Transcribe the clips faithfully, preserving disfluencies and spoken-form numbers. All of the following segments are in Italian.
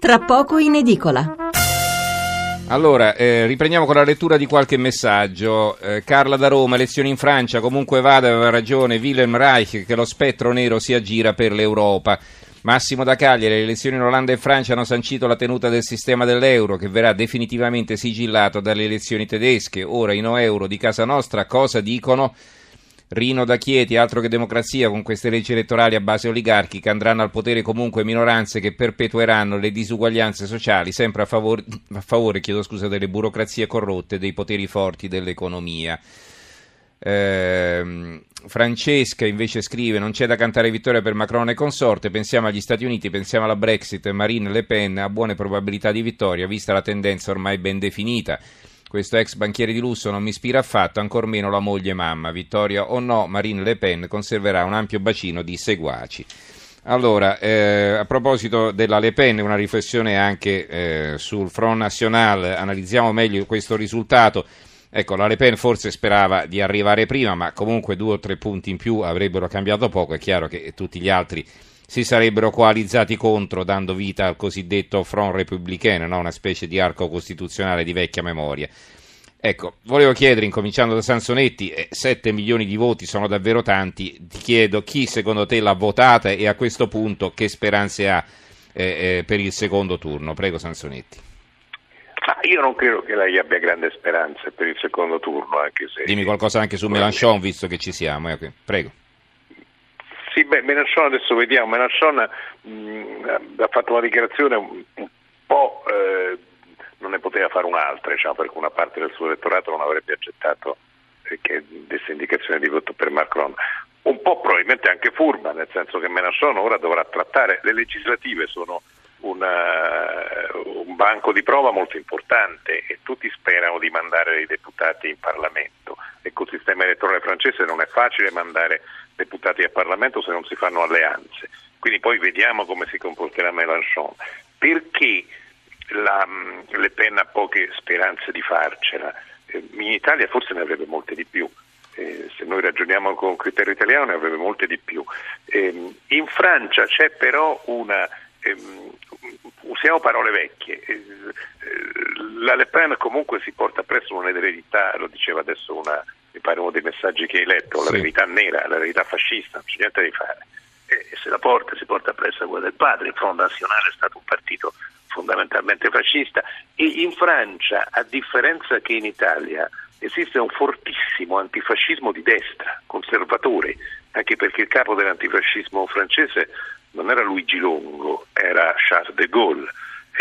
Tra poco in edicola. Allora, eh, riprendiamo con la lettura di qualche messaggio. Eh, Carla da Roma, elezioni in Francia, comunque vada, aveva ragione Wilhelm Reich, che lo spettro nero si aggira per l'Europa. Massimo da Cagliari, le elezioni in Olanda e Francia hanno sancito la tenuta del sistema dell'euro, che verrà definitivamente sigillato dalle elezioni tedesche. Ora i no euro di casa nostra cosa dicono? Rino D'Achieti, altro che democrazia, con queste leggi elettorali a base oligarchica andranno al potere comunque minoranze che perpetueranno le disuguaglianze sociali, sempre a favore, a favore chiedo scusa, delle burocrazie corrotte e dei poteri forti dell'economia. Eh, Francesca invece scrive: non c'è da cantare vittoria per Macron e consorte, pensiamo agli Stati Uniti, pensiamo alla Brexit, Marine Le Pen ha buone probabilità di vittoria vista la tendenza ormai ben definita. Questo ex banchiere di lusso non mi ispira affatto, ancor meno la moglie e mamma. Vittoria o no, Marine Le Pen conserverà un ampio bacino di seguaci. Allora, eh, a proposito della Le Pen, una riflessione anche eh, sul Front National, analizziamo meglio questo risultato. Ecco, la Le Pen forse sperava di arrivare prima, ma comunque due o tre punti in più avrebbero cambiato poco. È chiaro che tutti gli altri si sarebbero coalizzati contro, dando vita al cosiddetto Front Républicain, no? Una specie di arco costituzionale di vecchia memoria. Ecco, volevo chiedere, incominciando da Sansonetti, eh, sette milioni di voti sono davvero tanti, ti chiedo chi secondo te l'ha votata e a questo punto che speranze ha eh, eh, per il secondo turno. Prego Sansonetti. Ma io non credo che lei abbia grande speranza per il secondo turno, anche se... Dimmi qualcosa anche su Mélenchon, visto che ci siamo, eh, prego. Sì, beh, Mélenchon adesso vediamo, Mélenchon ha fatto una dichiarazione un, un po', eh, non ne poteva fare un'altra, diciamo, perché una parte del suo elettorato non avrebbe accettato eh, che desse indicazione di voto per Macron, un po' probabilmente anche furba, nel senso che Mélenchon ora dovrà trattare, le legislative sono una, un banco di prova molto importante e tutti sperano di mandare dei deputati in Parlamento, e col sistema elettorale francese non è facile mandare deputati al Parlamento se non si fanno alleanze, quindi poi vediamo come si comporterà Mélenchon, perché la, Le Pen ha poche speranze di farcela. In Italia forse ne avrebbe molte di più, eh, se noi ragioniamo con criterio italiano ne avrebbe molte di più. Eh, in Francia c'è però una, ehm, usiamo parole vecchie, eh, la Le Pen comunque si porta presso un'eredità, lo diceva adesso una mi pare uno dei messaggi che hai letto, la verità nera, la verità fascista, non c'è niente di fare, e se la porta si porta presso quella del padre. Il Front National è stato un partito fondamentalmente fascista, e in Francia, a differenza che in Italia, esiste un fortissimo antifascismo di destra, conservatore, anche perché il capo dell'antifascismo francese non era Luigi Longo, era Charles de Gaulle,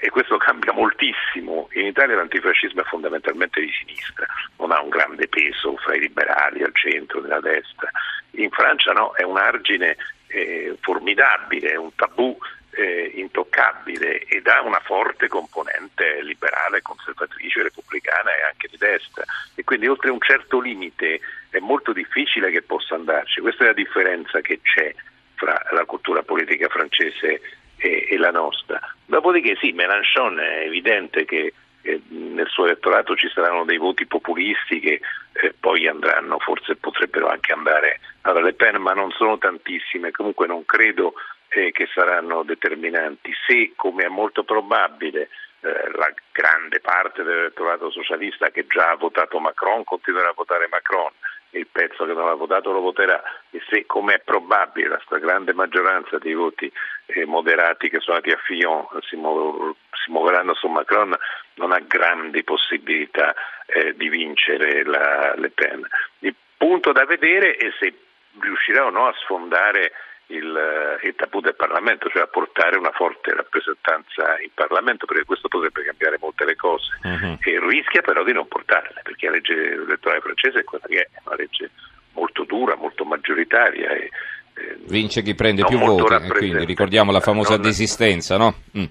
e questo cambia moltissimo. In Italia l'antifascismo è fondamentalmente di sinistra, non ha un grande peso fra i liberali, al centro, nella destra. In Francia no, è un argine eh, formidabile, è un tabù eh, intoccabile, ed ha una forte componente liberale, conservatrice, repubblicana e anche di destra, e quindi oltre un certo limite è molto difficile che possa andarci. Questa è la differenza che c'è fra la cultura politica francese e, e la nostra. Dopodiché sì, Mélenchon è evidente che eh, nel suo elettorato ci saranno dei voti populisti che eh, poi andranno, forse potrebbero anche andare alla Le Pen, ma non sono tantissime, comunque non credo eh, che saranno determinanti. Se, come è molto probabile, eh, la grande parte dell'elettorato socialista che già ha votato Macron continuerà a votare Macron, il pezzo che non ha votato lo voterà, e se, come è probabile, la stragrande maggioranza dei voti eh, moderati che sono andati a Fillon si, muo- si muoveranno su Macron, non ha grandi possibilità eh, di vincere la Le Pen. Il punto da vedere è se riuscirà o no a sfondare il, il tabù del Parlamento, cioè a portare una forte rappresentanza in Parlamento, perché questo potrebbe cambiare molte le cose, uh-huh. E rischia però di non portarle, perché la legge elettorale francese è quella che è, una legge molto dura, molto maggioritaria, e eh, vince chi prende più voti, e quindi ricordiamo la famosa non... desistenza, no? Mm.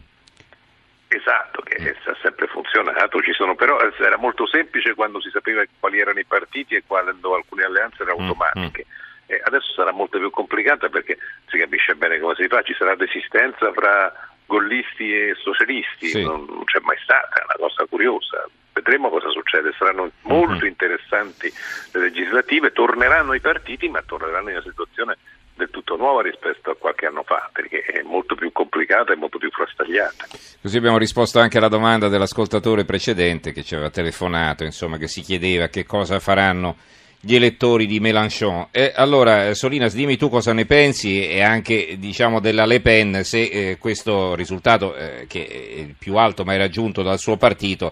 Esatto, che mm. ha sempre funzionato, ci sono, però era molto semplice quando si sapeva quali erano i partiti e quando alcune alleanze erano mm. automatiche. Mm. Adesso sarà molto più complicata, perché si capisce bene come si fa, ci sarà resistenza fra gollisti e socialisti, sì. non, non c'è mai stata, è una cosa curiosa, vedremo cosa succede, saranno molto mm-hmm. interessanti le legislative, torneranno i partiti, ma torneranno in una situazione del tutto nuova rispetto a qualche anno fa, perché è molto più complicata e molto più frastagliata. Così abbiamo risposto anche alla domanda dell'ascoltatore precedente che ci aveva telefonato, insomma, che si chiedeva che cosa faranno gli elettori di Mélenchon. E allora, Solinas, dimmi tu cosa ne pensi, e anche, diciamo, della Le Pen, se eh, questo risultato, eh, che è il più alto mai raggiunto dal suo partito,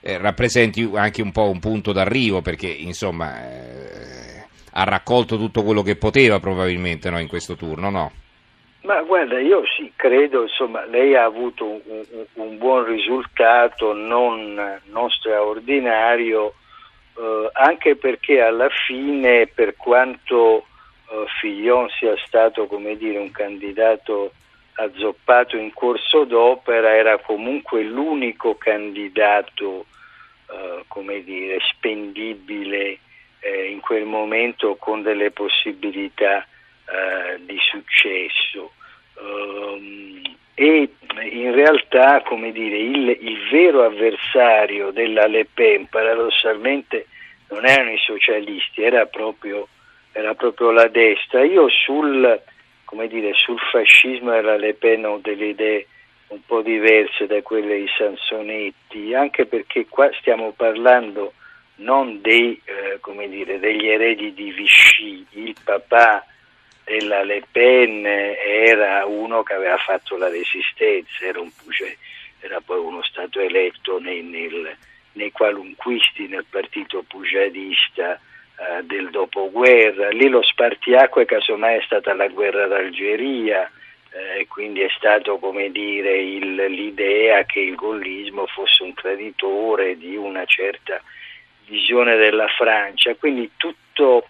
eh, rappresenti anche un po' un punto d'arrivo, perché insomma eh, ha raccolto tutto quello che poteva probabilmente, no, in questo turno, no? Ma guarda, io sì, credo, insomma, lei ha avuto un, un, un buon risultato, non, non straordinario, eh, anche perché alla fine, per quanto eh, Fillon sia stato, come dire, un candidato azzoppato in corso d'opera, era comunque l'unico candidato, eh, come dire, spendibile eh, in quel momento, con delle possibilità eh, di successo. E in realtà, come dire, il, il vero avversario della Le Pen, paradossalmente, non erano i socialisti, era proprio, era proprio la destra. Io sul, come dire, sul fascismo della Le Pen ho delle idee un po' diverse da quelle di Sansonetti, anche perché qua stiamo parlando non dei, eh, come dire, degli eredi di Vichy. Il papà della Le Pen era uno che aveva fatto la resistenza, era, un, cioè, era poi uno stato eletto nei, nel, nei qualunquisti, nel partito pujadista eh, del dopoguerra. Lì lo spartiacque casomai è stata la guerra d'Algeria, eh, quindi è stato, come dire, il, l'idea che il gollismo fosse un traditore di una certa visione della Francia, quindi tutto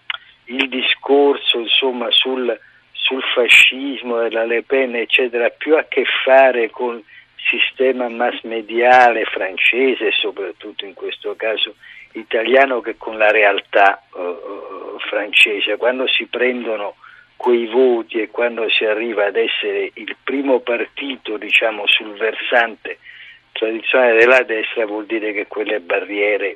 il discorso, insomma, sul, sul fascismo della Le Pen, eccetera, più a che fare col sistema mass mediale francese, soprattutto in questo caso italiano, che con la realtà uh, francese. Quando si prendono quei voti e quando si arriva ad essere il primo partito, diciamo, sul versante tradizionale della destra, vuol dire che quelle barriere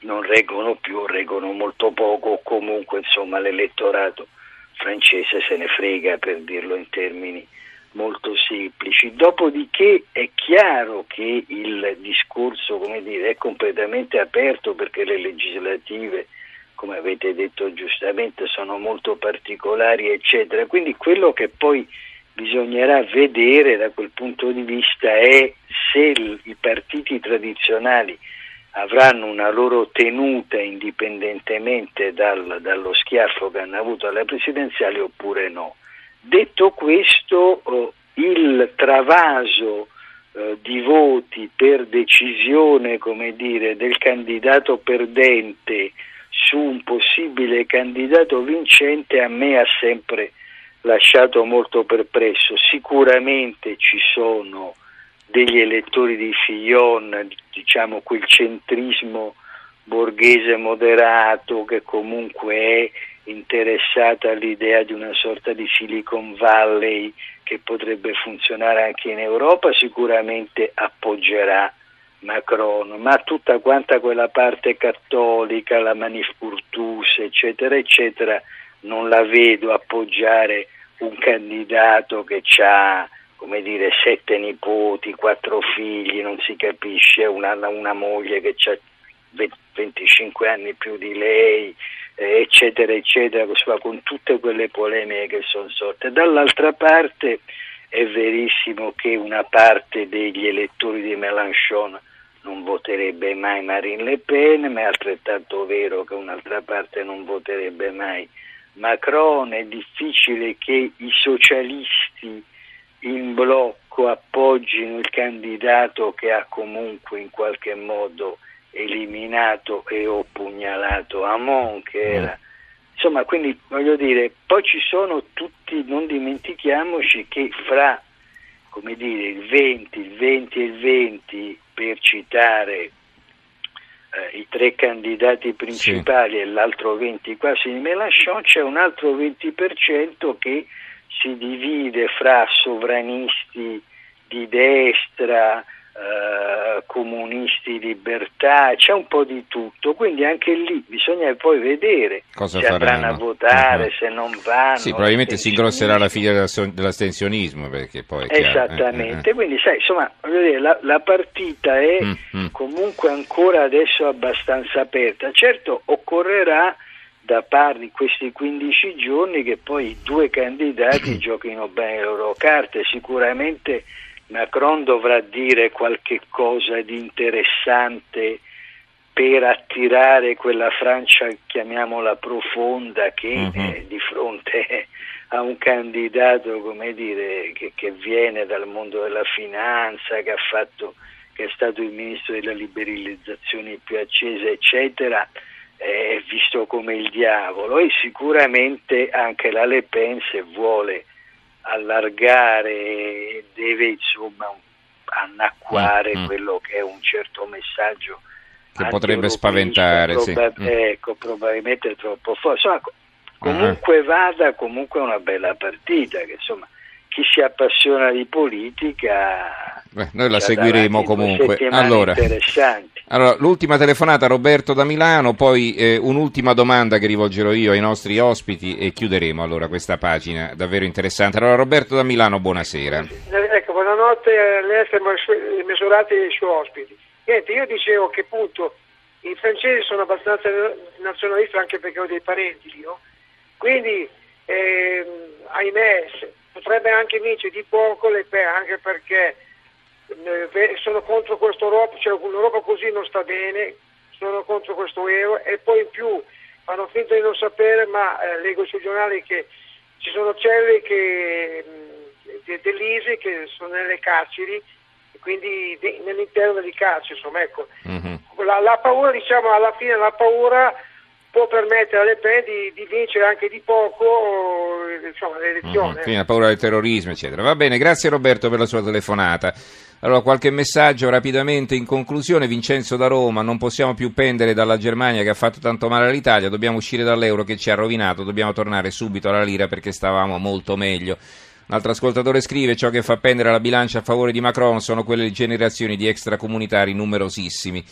non reggono più, reggono molto poco. Comunque, insomma, l'elettorato francese se ne frega, per dirlo in termini molto semplici. Dopodiché è chiaro che il discorso, come dire, è completamente aperto, perché le legislative, come avete detto giustamente, sono molto particolari, eccetera. Quindi quello che poi bisognerà vedere da quel punto di vista è se i partiti tradizionali avranno una loro tenuta indipendentemente dal, dallo schiaffo che hanno avuto alle presidenziali oppure no. Detto questo, oh, il travaso eh, di voti per decisione, come dire, del candidato perdente su un possibile candidato vincente, a me ha sempre lasciato molto perplesso. Sicuramente ci sono degli elettori di Fillon, diciamo quel centrismo borghese moderato che comunque è interessato all'idea di una sorta di Silicon Valley che potrebbe funzionare anche in Europa, sicuramente appoggerà Macron, ma tutta quanta quella parte cattolica, la Manif pour tous, eccetera, eccetera, non la vedo appoggiare un candidato che c'ha, come dire, sette nipoti, quattro figli, non si capisce, una, una moglie che ha venticinque anni più di lei, eh, eccetera, eccetera, con tutte quelle polemiche che sono sorte. Dall'altra parte è verissimo che una parte degli elettori di Mélenchon non voterebbe mai Marine Le Pen, ma è altrettanto vero che un'altra parte non voterebbe mai Macron. È difficile che i socialisti in blocco appoggino il candidato che ha comunque in qualche modo eliminato e o pugnalato Amon, che era, insomma, quindi voglio dire, poi ci sono tutti, non dimentichiamoci che fra, come dire, il venti, il venti e il venti, per citare eh, i tre candidati principali, sì, e l'altro venti quasi di Mélenchon, c'è un altro venti per cento che si divide fra sovranisti di destra, eh, eh, comunisti, libertà, c'è un po' di tutto, quindi anche lì bisogna poi vedere cosa se faranno, andranno a votare, uh-huh. se non vanno. Sì, probabilmente si ingrosserà la figlia dell'astensionismo, perché poi esattamente, eh, eh. Quindi sai, insomma, voglio dire, la, la partita è mm-hmm. comunque ancora adesso abbastanza aperta. Certo, occorrerà da parte di questi quindici giorni che poi i due candidati giochino bene le loro carte. Sicuramente Macron dovrà dire qualche cosa di interessante per attirare quella Francia, chiamiamola profonda, che mm-hmm. è di fronte a un candidato, come dire, che, che viene dal mondo della finanza, che ha fatto, che è stato il ministro della liberalizzazione più accesa, eccetera, è visto come il diavolo. E sicuramente anche la Le Pen, se vuole allargare, deve insomma annacquare mm, mm. quello che è un certo messaggio che potrebbe spaventare, proba- sì. ecco, probabilmente è troppo forte. Insomma, comunque uh-huh. vada, comunque è una bella partita che, insomma, chi si appassiona di politica, beh, noi la seguiremo comunque. Allora, allora, l'ultima telefonata, Roberto da Milano, poi eh, un'ultima domanda che rivolgerò io ai nostri ospiti e chiuderemo allora questa pagina davvero interessante. Allora, Roberto da Milano, buonasera. Ecco, buonanotte a lei e misurati i suoi ospiti. Niente, io dicevo che appunto i francesi sono abbastanza nazionalisti, anche perché ho dei parenti lì, no? Quindi, eh, ahimè, potrebbe anche vincere di poco Le Pen, anche perché sono contro questa Europa, cioè un'Europa così non sta bene, sono contro questo euro, e poi in più fanno finta di non sapere, ma eh, leggo sui giornali che ci sono celle che, de, dell'I S I che sono nelle carceri, quindi de, nell'interno delle carceri, insomma, ecco. Mm-hmm. La, la paura, diciamo, alla fine la paura può permettere alle P E di, di vincere anche di poco, insomma, l'elezione. Quindi la paura del terrorismo, eccetera. Va bene, grazie Roberto per la sua telefonata. Allora, qualche messaggio rapidamente in conclusione. Vincenzo da Roma: non possiamo più pendere dalla Germania che ha fatto tanto male all'Italia, dobbiamo uscire dall'euro che ci ha rovinato, dobbiamo tornare subito alla lira perché stavamo molto meglio. Un altro ascoltatore scrive: ciò che fa pendere la bilancia a favore di Macron sono quelle generazioni di extracomunitari numerosissimi.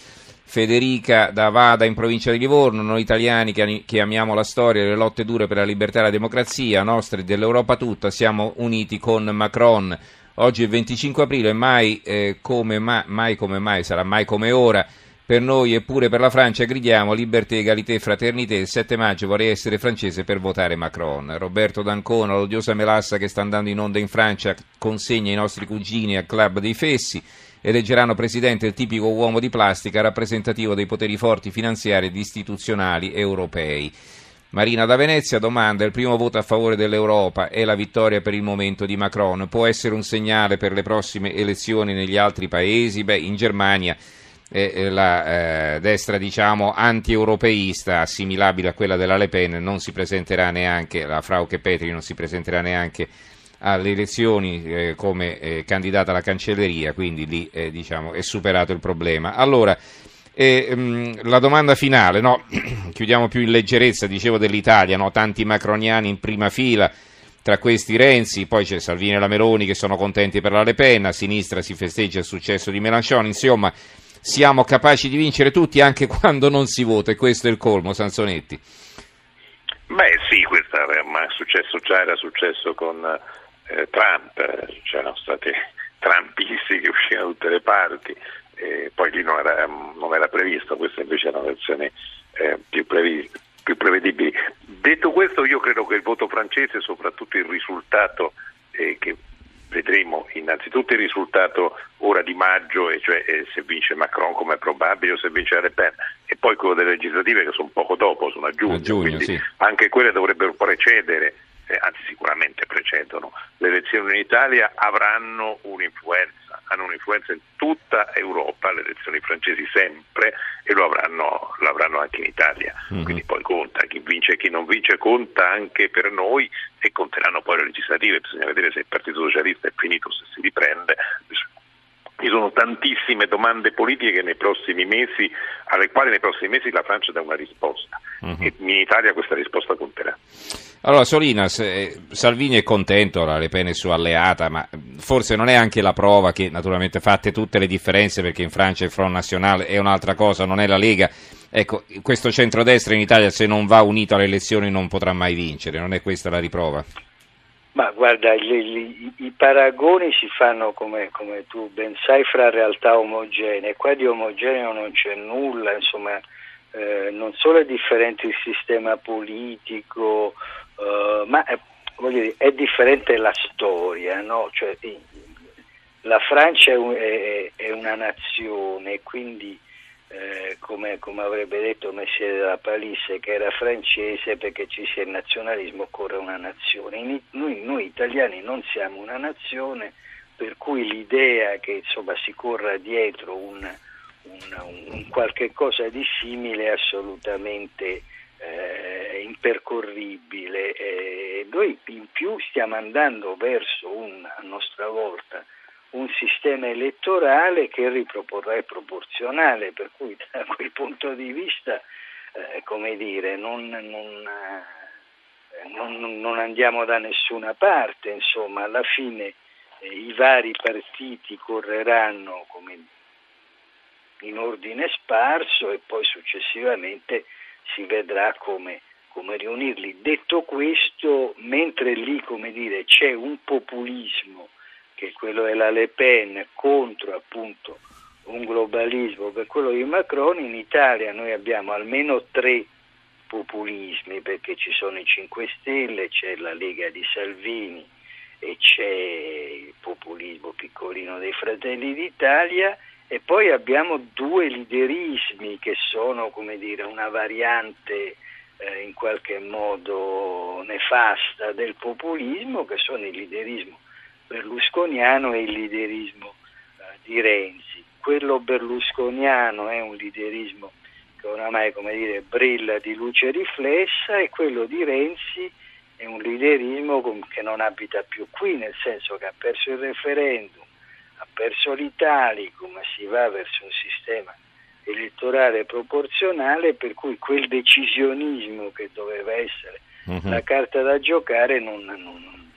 Federica da Vada in provincia di Livorno: noi italiani che, che amiamo la storia, le lotte dure per la libertà e la democrazia, nostre dell'Europa tutta, siamo uniti con Macron. Oggi è il venticinque aprile, mai, eh, come ma, mai come mai, sarà mai come ora per noi e pure per la Francia, gridiamo libertà, egalità, fraternità. Il sette maggio vorrei essere francese per votare Macron. Roberto d'Ancona: l'odiosa melassa che sta andando in onda in Francia consegna i nostri cugini al club dei fessi. Eleggeranno presidente il tipico uomo di plastica, rappresentativo dei poteri forti finanziari ed istituzionali europei. Marina da Venezia domanda: il primo voto a favore dell'Europa è la vittoria per il momento di Macron, può essere un segnale per le prossime elezioni negli altri paesi? Beh, in Germania eh, la eh, destra, diciamo, anti-europeista, assimilabile a quella della Le Pen, non si presenterà neanche, la Frau Petry non si presenterà neanche alle elezioni eh, come eh, candidata alla cancelleria, quindi lì eh, diciamo è superato il problema. Allora, eh, mh, la domanda finale, no? Chiudiamo più in leggerezza, dicevo, dell'Italia, no? Tanti macroniani in prima fila, tra questi Renzi, poi c'è Salvini e Lameroni che sono contenti per la Le Pen, a sinistra si festeggia il successo di Mélenchon, insomma siamo capaci di vincere tutti anche quando non si vota, e questo è il colmo, Sansonetti. Beh sì, questo è successo già, era successo con Trump, c'erano stati trumpisti che uscivano da tutte le parti, eh, poi lì non era, non era previsto, queste invece erano elezioni eh, più, previ, più prevedibili. Detto questo, io credo che il voto francese, soprattutto il risultato eh, che vedremo, innanzitutto il risultato ora di maggio, e cioè eh, se vince Macron come è probabile o se vince Le Pen, e poi quello delle legislative che sono poco dopo, sono a giugno, a giugno quindi sì. Anche quelle dovrebbero precedere. Eh, anzi sicuramente precedono le elezioni in Italia, avranno un'influenza, hanno un'influenza in tutta Europa, le elezioni francesi sempre, e lo avranno, l'avranno anche in Italia, mm-hmm. Quindi poi conta, chi vince e chi non vince conta anche per noi, e conteranno poi le legislative, bisogna vedere se il Partito Socialista è finito, se si riprende. Ci sono tantissime domande politiche nei prossimi mesi, alle quali nei prossimi mesi la Francia dà una risposta, uh-huh. E in Italia questa risposta conterà. Allora Solinas, eh, Salvini è contento, la Le Pen è sua alleata, ma forse non è anche la prova che, naturalmente, fatte tutte le differenze, perché in Francia il Front National è un'altra cosa, non è la Lega, ecco, questo centrodestra in Italia, se non va unito alle elezioni, non potrà mai vincere, non è questa la riprova? Ma guarda, gli, gli, i paragoni si fanno, come, come tu ben sai, fra realtà omogenee. Qua di omogeneo non c'è nulla, insomma, eh, non solo è differente il sistema politico, eh, ma è, voglio dire, è differente la storia, no? Cioè, la Francia è, un, è, è una nazione, quindi eh, come, come avrebbe detto Messier della Palisse, che era francese perché ci sia il nazionalismo occorre una nazione. In, noi, noi italiani non siamo una nazione, per cui l'idea che, insomma, si corra dietro un, un, un qualche cosa di simile è assolutamente Eh, impercorribile. Eh, noi in più stiamo andando verso un, a nostra volta, un sistema elettorale che riproporrà il proporzionale, per cui da quel punto di vista eh, come dire non, non, non, non andiamo da nessuna parte, insomma, alla fine eh, i vari partiti correranno come in ordine sparso e poi successivamente si vedrà come, come riunirli. Detto questo, mentre lì, come dire, c'è un populismo, che quello è la Le Pen, contro appunto un globalismo per quello di Macron, in Italia noi abbiamo almeno tre populismi, perché ci sono i cinque Stelle, c'è la Lega di Salvini e c'è il populismo piccolino dei Fratelli d'Italia. E poi abbiamo due liderismi che sono, come dire, una variante eh, in qualche modo nefasta del populismo, che sono il liderismo berlusconiano e il liderismo eh, di Renzi. Quello berlusconiano è un liderismo che oramai, come dire, brilla di luce riflessa, e quello di Renzi è un liderismo che non abita più qui, nel senso che ha perso il referendum, ha perso l'Italicum, ma si va verso un sistema elettorale proporzionale, per cui quel decisionismo che doveva essere uh-huh. la carta da giocare non, non,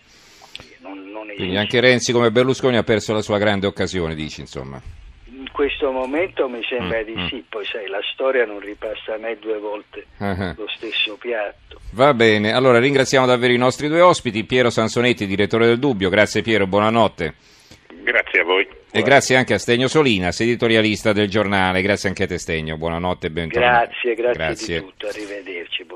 non, non esiste. Quindi anche Renzi, come Berlusconi, ha perso la sua grande occasione, dici, insomma? In questo momento mi sembra di sì, poi sai, la storia non ripassa a me due volte uh-huh. lo stesso piatto. Va bene, allora ringraziamo davvero i nostri due ospiti, Piero Sansonetti, direttore del Dubbio, grazie Piero, buonanotte. Grazie a voi. E grazie anche a Stenio Solinas, editorialista del giornale. Grazie anche a te, Stenio. Buonanotte e bentornato. Grazie, grazie, grazie di tutto. Arrivederci.